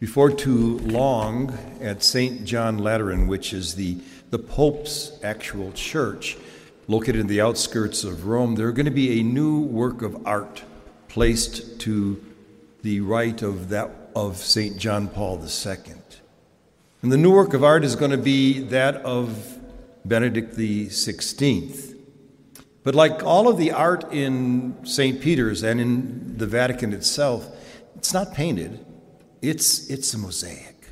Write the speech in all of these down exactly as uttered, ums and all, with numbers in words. Before too long, at Saint John Lateran, which is the, the Pope's actual church, located in the outskirts of Rome, there are going to be a new work of art placed to the right of that of Saint John Paul the Second. And the new work of art is going to be that of Benedict the Sixteenth. But like all of the art in Saint Peter's and in the Vatican itself, it's not painted. It's, it's a mosaic.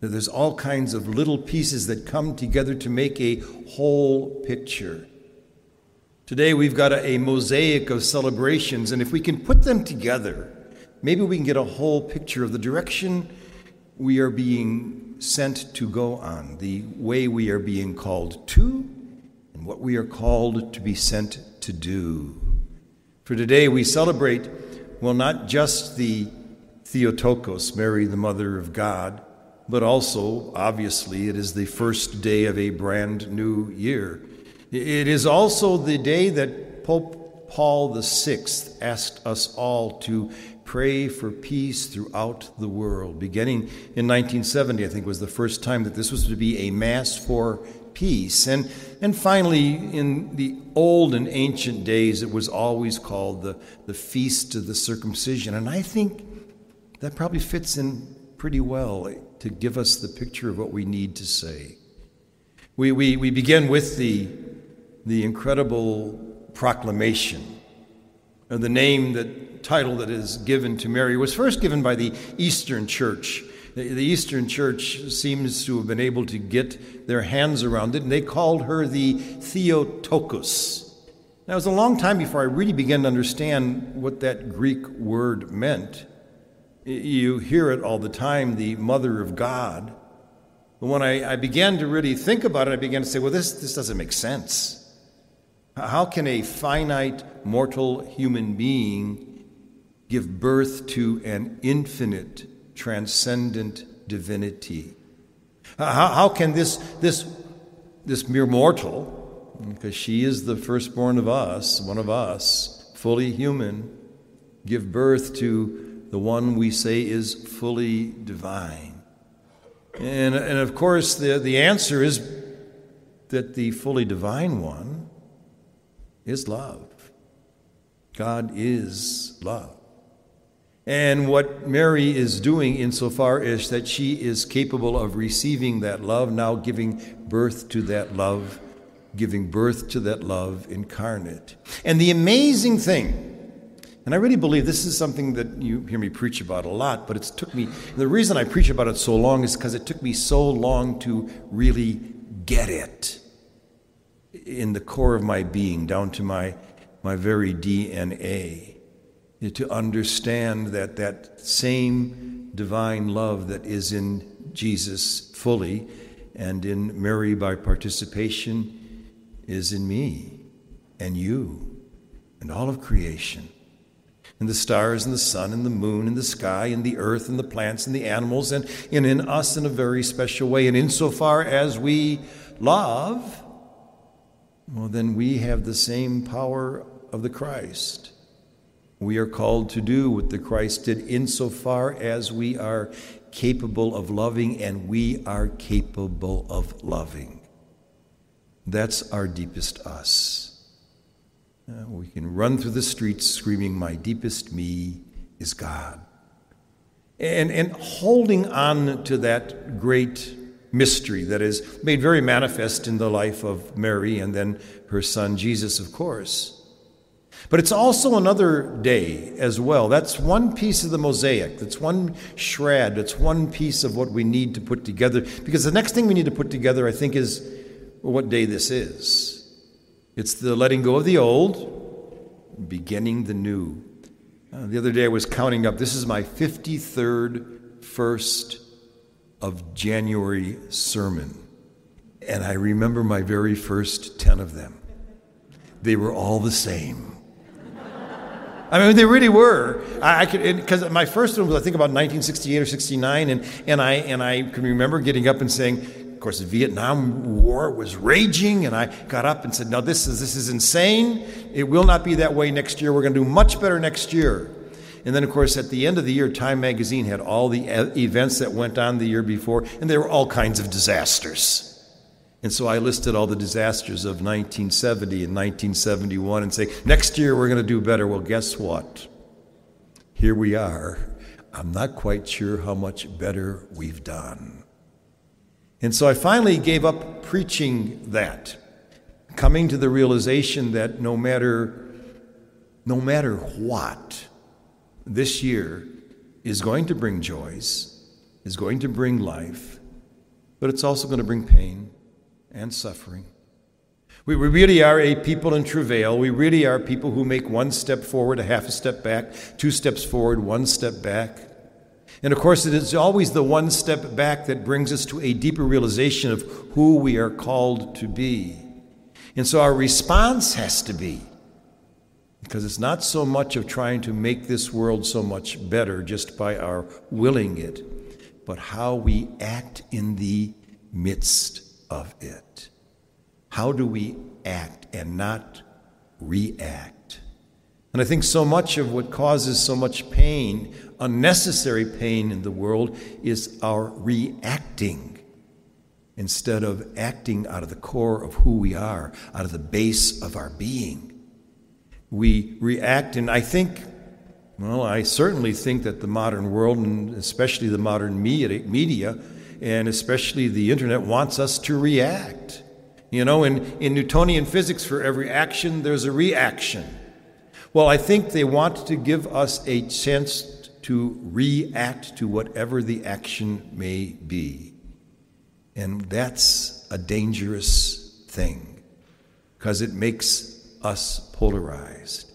There's all kinds of little pieces that come together to make a whole picture. Today we've got a, a mosaic of celebrations, and if we can put them together, maybe we can get a whole picture of the direction we are being sent to go on, the way we are being called to, and what we are called to be sent to do. For today we celebrate, well, not just the Theotokos, Mary, the Mother of God, but also, obviously, it is the first day of a brand new year. It is also the day that Pope Paul the Sixth asked us all to pray for peace throughout the world. Beginning in nineteen seventy, I think, was the first time that this was to be a Mass for peace. And, and finally, in the old and ancient days, it was always called the, the Feast of the Circumcision. And I think that probably fits in pretty well to give us the picture of what we need to say. We, we, we begin with the, the incredible proclamation. And the name, that title that is given to Mary was first given by the Eastern Church. The, the Eastern Church seems to have been able to get their hands around it, and they called her the Theotokos. Now, it was a long time before I really began to understand what that Greek word meant. You hear it all the time, the Mother of God. But when I, I began to really think about it, I began to say, well, this, this doesn't make sense. How can a finite, mortal human being give birth to an infinite, transcendent divinity? How, how can this, this, this mere mortal, because she is the firstborn of us, one of us, fully human, give birth to the one we say is fully divine? And, and of course, the, the answer is that the fully divine one is love. God is love. And what Mary is doing insofar as that she is capable of receiving that love, now giving birth to that love, giving birth to that love incarnate. And the amazing thing, and I really believe this is something that you hear me preach about a lot, but it's took me, the reason I preach about it so long is because it took me so long to really get it in the core of my being, down to my, my very D N A, to understand that that same divine love that is in Jesus fully and in Mary by participation is in me and you and all of creation. And the stars and the sun and the moon and the sky and the earth and the plants and the animals and, and in us in a very special way. And insofar as we love, well, then we have the same power of the Christ. We are called to do what the Christ did insofar as we are capable of loving, and we are capable of loving. That's our deepest us. Uh, we can run through the streets screaming, "My deepest me is God." And, and holding on to that great mystery that is made very manifest in the life of Mary and then her son Jesus, of course. But it's also another day as well. That's one piece of the mosaic. That's one shred. That's one piece of what we need to put together. Because the next thing we need to put together, I think, is well, what day this is. It's the letting go of the old, beginning the new. Uh, the other day I was counting up. This is my fifty-third first of January sermon. And I remember my very first ten of them. They were all the same. I mean, they really were. I, I could, because my first one was, I think, about nineteen sixty-eight or sixty-nine. And, and, I, and I can remember getting up and saying, of course, the Vietnam War was raging, and I got up and said, "No, this is this is insane. It will not be that way next year. We're going to do much better next year." And then, of course, at the end of the year, Time magazine had all the events that went on the year before, and there were all kinds of disasters. And so I listed all the disasters of nineteen seventy and nineteen seventy-one and say, next year we're going to do better. Well, guess what? Here we are. I'm not quite sure how much better we've done. And so I finally gave up preaching that, coming to the realization that no matter, no matter what, this year is going to bring joys, is going to bring life, but it's also going to bring pain and suffering. We really are a people in travail. We really are people who make one step forward, a half a step back, two steps forward, one step back. And of course, it is always the one step back that brings us to a deeper realization of who we are called to be. And so our response has to be, because it's not so much of trying to make this world so much better just by our willing it, but how we act in the midst of it. How do we act and not react? And I think so much of what causes so much pain, unnecessary pain in the world, is our reacting instead of acting out of the core of who we are, out of the base of our being. We react, and I think, well, I certainly think that the modern world, and especially the modern media, and especially the internet, wants us to react. You know, in, in Newtonian physics, for every action, there's a reaction. Well, I think they want to give us a chance to react to whatever the action may be. And that's a dangerous thing, because it makes us polarized.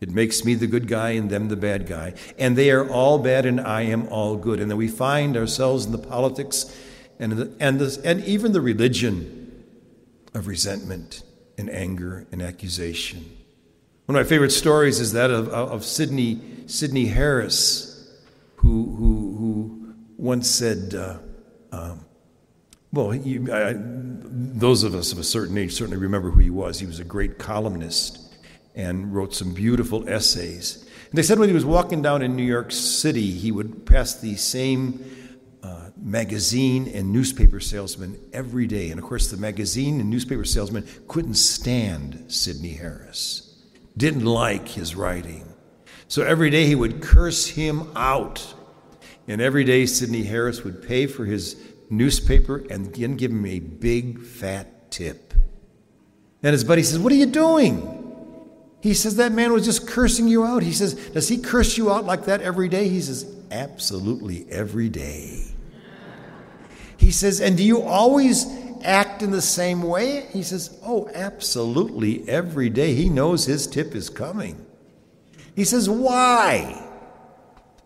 It makes me the good guy and them the bad guy. And they are all bad and I am all good. And then we find ourselves in the politics and, the, and, the, and even the religion of resentment and anger and accusation. One of my favorite stories is that of, of Sidney Sydney Harris, who, who, who once said, uh, um, well, he, I, those of us of a certain age certainly remember who he was. He was a great columnist and wrote some beautiful essays. And they said when he was walking down in New York City, he would pass the same Uh, magazine and newspaper salesman every day. And of course, the magazine and newspaper salesman couldn't stand Sidney Harris, didn't like his writing. So every day he would curse him out. And every day Sidney Harris would pay for his newspaper and again give him a big fat tip. And his buddy says, "What are you doing?" He says, "That man was just cursing you out." He says, "Does he curse you out like that every day?" He says, "Absolutely every day." He says, "And do you always act in the same way?" He says, "Oh, absolutely every day." He knows his tip is coming. He says, "Why?"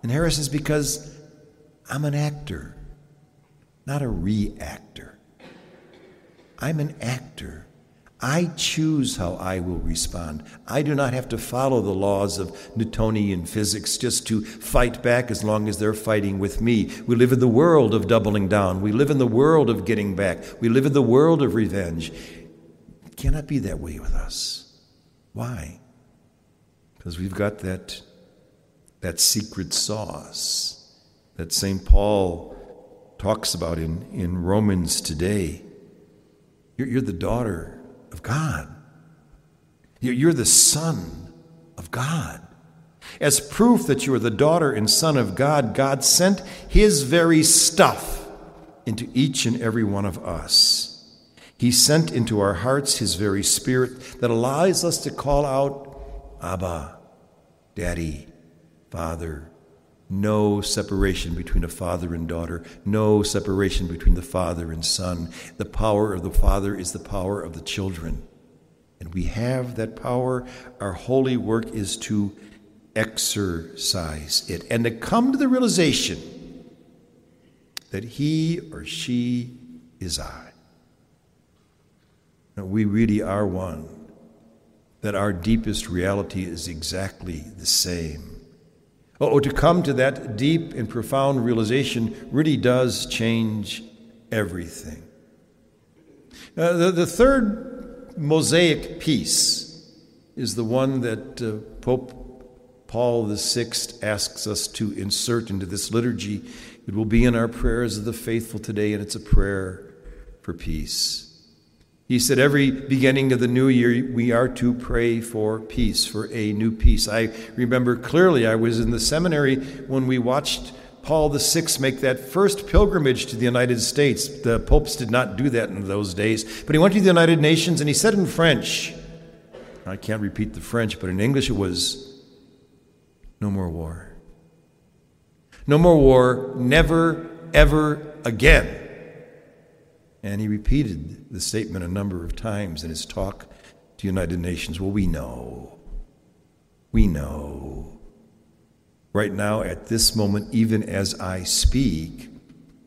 And Harris says, "Because I'm an actor, not a reactor. I'm an actor. I choose how I will respond. I do not have to follow the laws of Newtonian physics just to fight back as long as they're fighting with me. We live in the world of doubling down. We live in the world of getting back. We live in the world of revenge. It cannot be that way with us." Why? Because we've got that, that secret sauce that Saint Paul talks about in, in Romans today. You're, you're the daughter of God. You're the son of God. As proof that you are the daughter and son of God, God sent his very stuff into each and every one of us. He sent into our hearts his very spirit that allows us to call out, "Abba, Daddy, Father." No separation between a father and daughter. No separation between the father and son. The power of the father is the power of the children. And we have that power. Our holy work is to exercise it and to come to the realization that he or she is I. Now, we really are one, that our deepest reality is exactly the same. Oh, to come to that deep and profound realization really does change everything. Uh, the, the third mosaic piece is the one that uh, Pope Paul the Sixth asks us to insert into this liturgy. It will be in our prayers of the faithful today, and it's a prayer for peace. He said, every beginning of the new year, we are to pray for peace, for a new peace. I remember clearly I was in the seminary when we watched Paul the Sixth make that first pilgrimage to the United States. The popes did not do that in those days. But he went to the United Nations and he said in French, I can't repeat the French, but in English it was, no more war. No more war, never, ever again. And he repeated the statement a number of times in his talk to United Nations. Well, we know. We know. Right now, at this moment, even as I speak,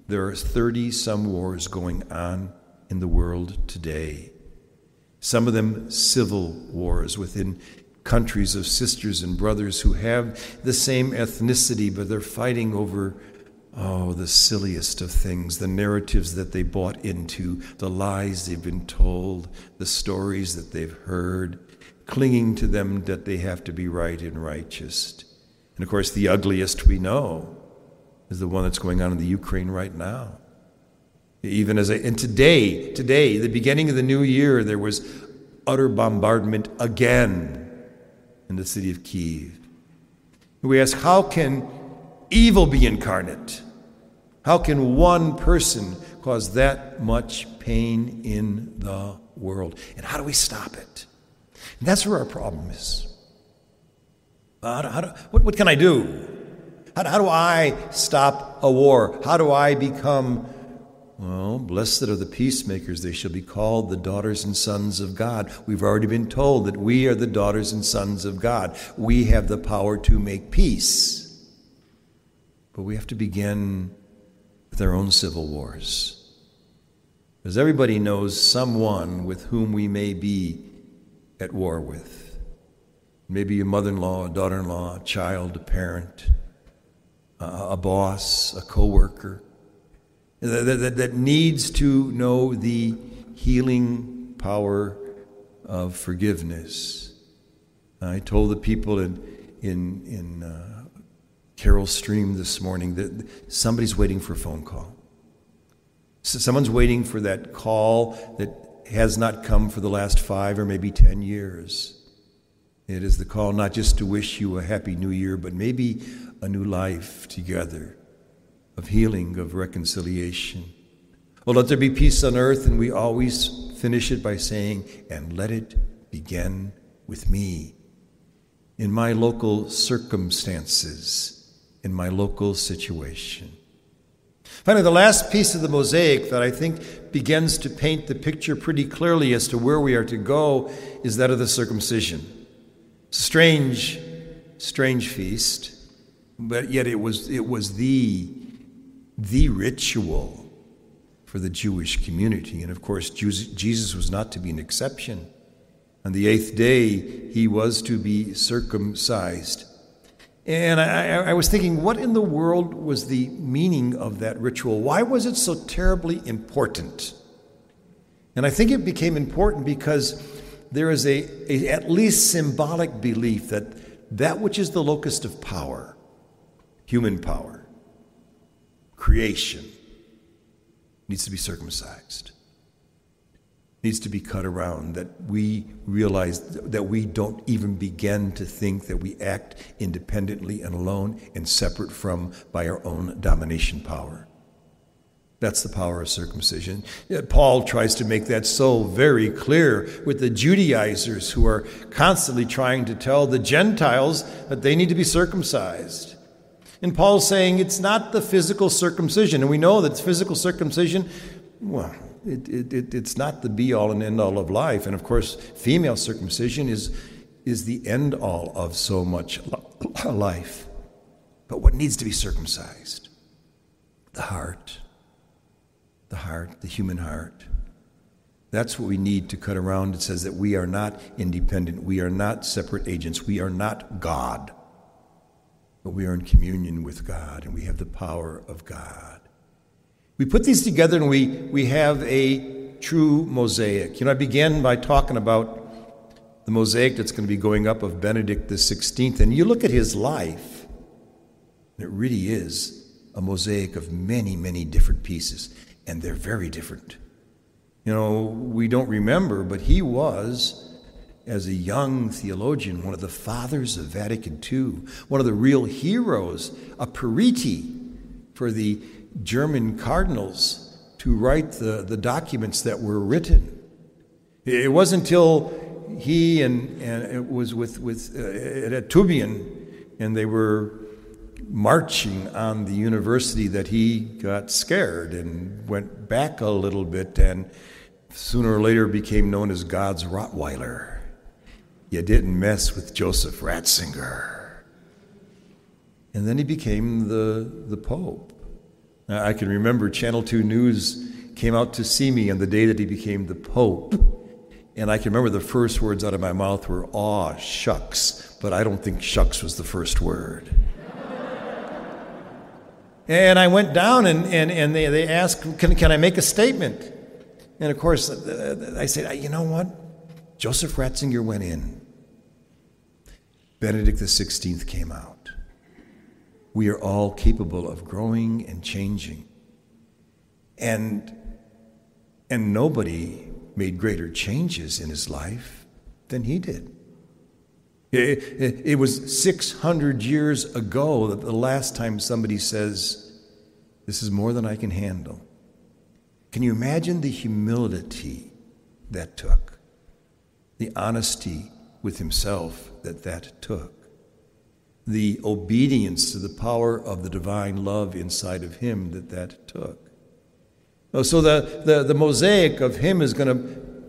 there are thirty-some wars going on in the world today. Some of them civil wars within countries of sisters and brothers who have the same ethnicity, but they're fighting over Oh, the silliest of things, the narratives that they bought into, the lies they've been told, the stories that they've heard, clinging to them that they have to be right and righteous. And of course, the ugliest we know is the one that's going on in the Ukraine right now. Even as I, and today, today, the beginning of the new year, there was utter bombardment again in the city of Kyiv. And we ask, how can evil be incarnate? How can one person cause that much pain in the world? And how do we stop it? And that's where our problem is. How do, how do, what, what can I do? How, how do I stop a war? How do I become, well, blessed are the peacemakers, they shall be called the daughters and sons of God. We've already been told that we are the daughters and sons of God. We have the power to make peace. But we have to begin with our own civil wars. Because everybody knows someone with whom we may be at war with. Maybe a mother-in-law, a daughter-in-law, a child, a parent, a boss, a co-worker, that, that needs to know the healing power of forgiveness. I told the people in, in, in uh, Carol Stream this morning that somebody's waiting for a phone call. So someone's waiting for that call that has not come for the last five or maybe ten years. It is the call not just to wish you a happy new year, but maybe a new life together, of healing, of reconciliation. Well, let there be peace on earth, and we always finish it by saying, and let it begin with me, in my local circumstances, in my local situation. Finally, the last piece of the mosaic that I think begins to paint the picture pretty clearly as to where we are to go is that of the circumcision. It's a strange, strange feast, but yet it was it was the, the ritual for the Jewish community. And of course, Jesus was not to be an exception. On the eighth day, he was to be circumcised. And I, I was thinking, what in the world was the meaning of that ritual? Why was it so terribly important? And I think it became important because there is a, a at least symbolic belief that that which is the locus of power, human power, creation, needs to be circumcised, needs to be cut around, that we realize that we don't even begin to think that we act independently and alone and separate from by our own domination power. That's the power of circumcision. Paul tries to make that so very clear with the Judaizers who are constantly trying to tell the Gentiles that they need to be circumcised. And Paul's saying it's not the physical circumcision. And we know that physical circumcision, well, It, it, it, it's not the be-all and end-all of life. And, of course, female circumcision is, is the end-all of so much life. But what needs to be circumcised? The heart. The heart, the human heart. That's what we need to cut around. It says that we are not independent. We are not separate agents. We are not God. But we are in communion with God, and we have the power of God. We put these together and we, we have a true mosaic. You know, I began by talking about the mosaic that's going to be going up of Benedict the sixteenth, and you look at his life, and it really is a mosaic of many, many different pieces, and they're very different. You know, we don't remember, but he was, as a young theologian, one of the fathers of Vatican two, one of the real heroes, a periti for the German cardinals to write the, the documents that were written. It wasn't until he and, and it was with, with uh, at Tübingen, and they were marching on the university, that he got scared and went back a little bit, and sooner or later became known as God's Rottweiler. You didn't mess with Joseph Ratzinger. And then he became the, the Pope. Now, I can remember Channel two News came out to see me on the day that he became the Pope. And I can remember the first words out of my mouth were, "Aw, shucks." But I don't think shucks was the first word. And I went down, and, and, and they, they asked, can, can I make a statement? And of course, I said, you know what? Joseph Ratzinger went in. Benedict the sixteenth came out. We are all capable of growing and changing. And, and nobody made greater changes in his life than he did. It, it, it was six hundred years ago that the last time somebody says, "This is more than I can handle." Can you imagine the humility that took? The honesty with himself that that took? The obedience to the power of the divine love inside of him that that took? So the, the, the mosaic of him is going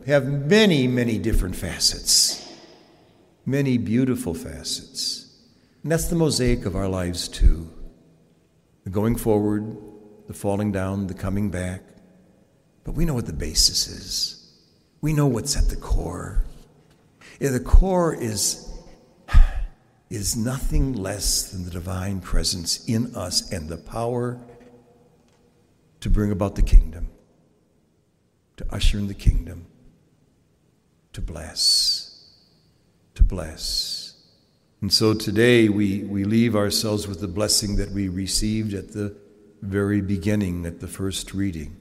to have many, many different facets. Many beautiful facets. And that's the mosaic of our lives too. The going forward, the falling down, the coming back. But we know what the basis is. We know what's at the core. Yeah, the core is, is nothing less than the divine presence in us and the power to bring about the kingdom, to usher in the kingdom, to bless. to bless. And so today we, we leave ourselves with the blessing that we received at the very beginning, at the first reading.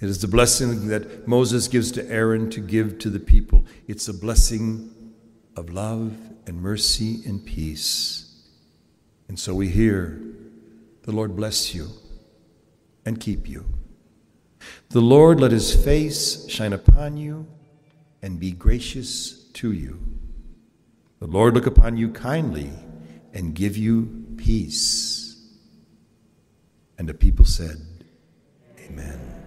It is the blessing that Moses gives to Aaron to give to the people. It's a blessing of love and mercy and peace. And so we hear, the Lord bless you and keep you. The Lord let his face shine upon you and be gracious to you. The Lord look upon you kindly and give you peace. And the people said, Amen.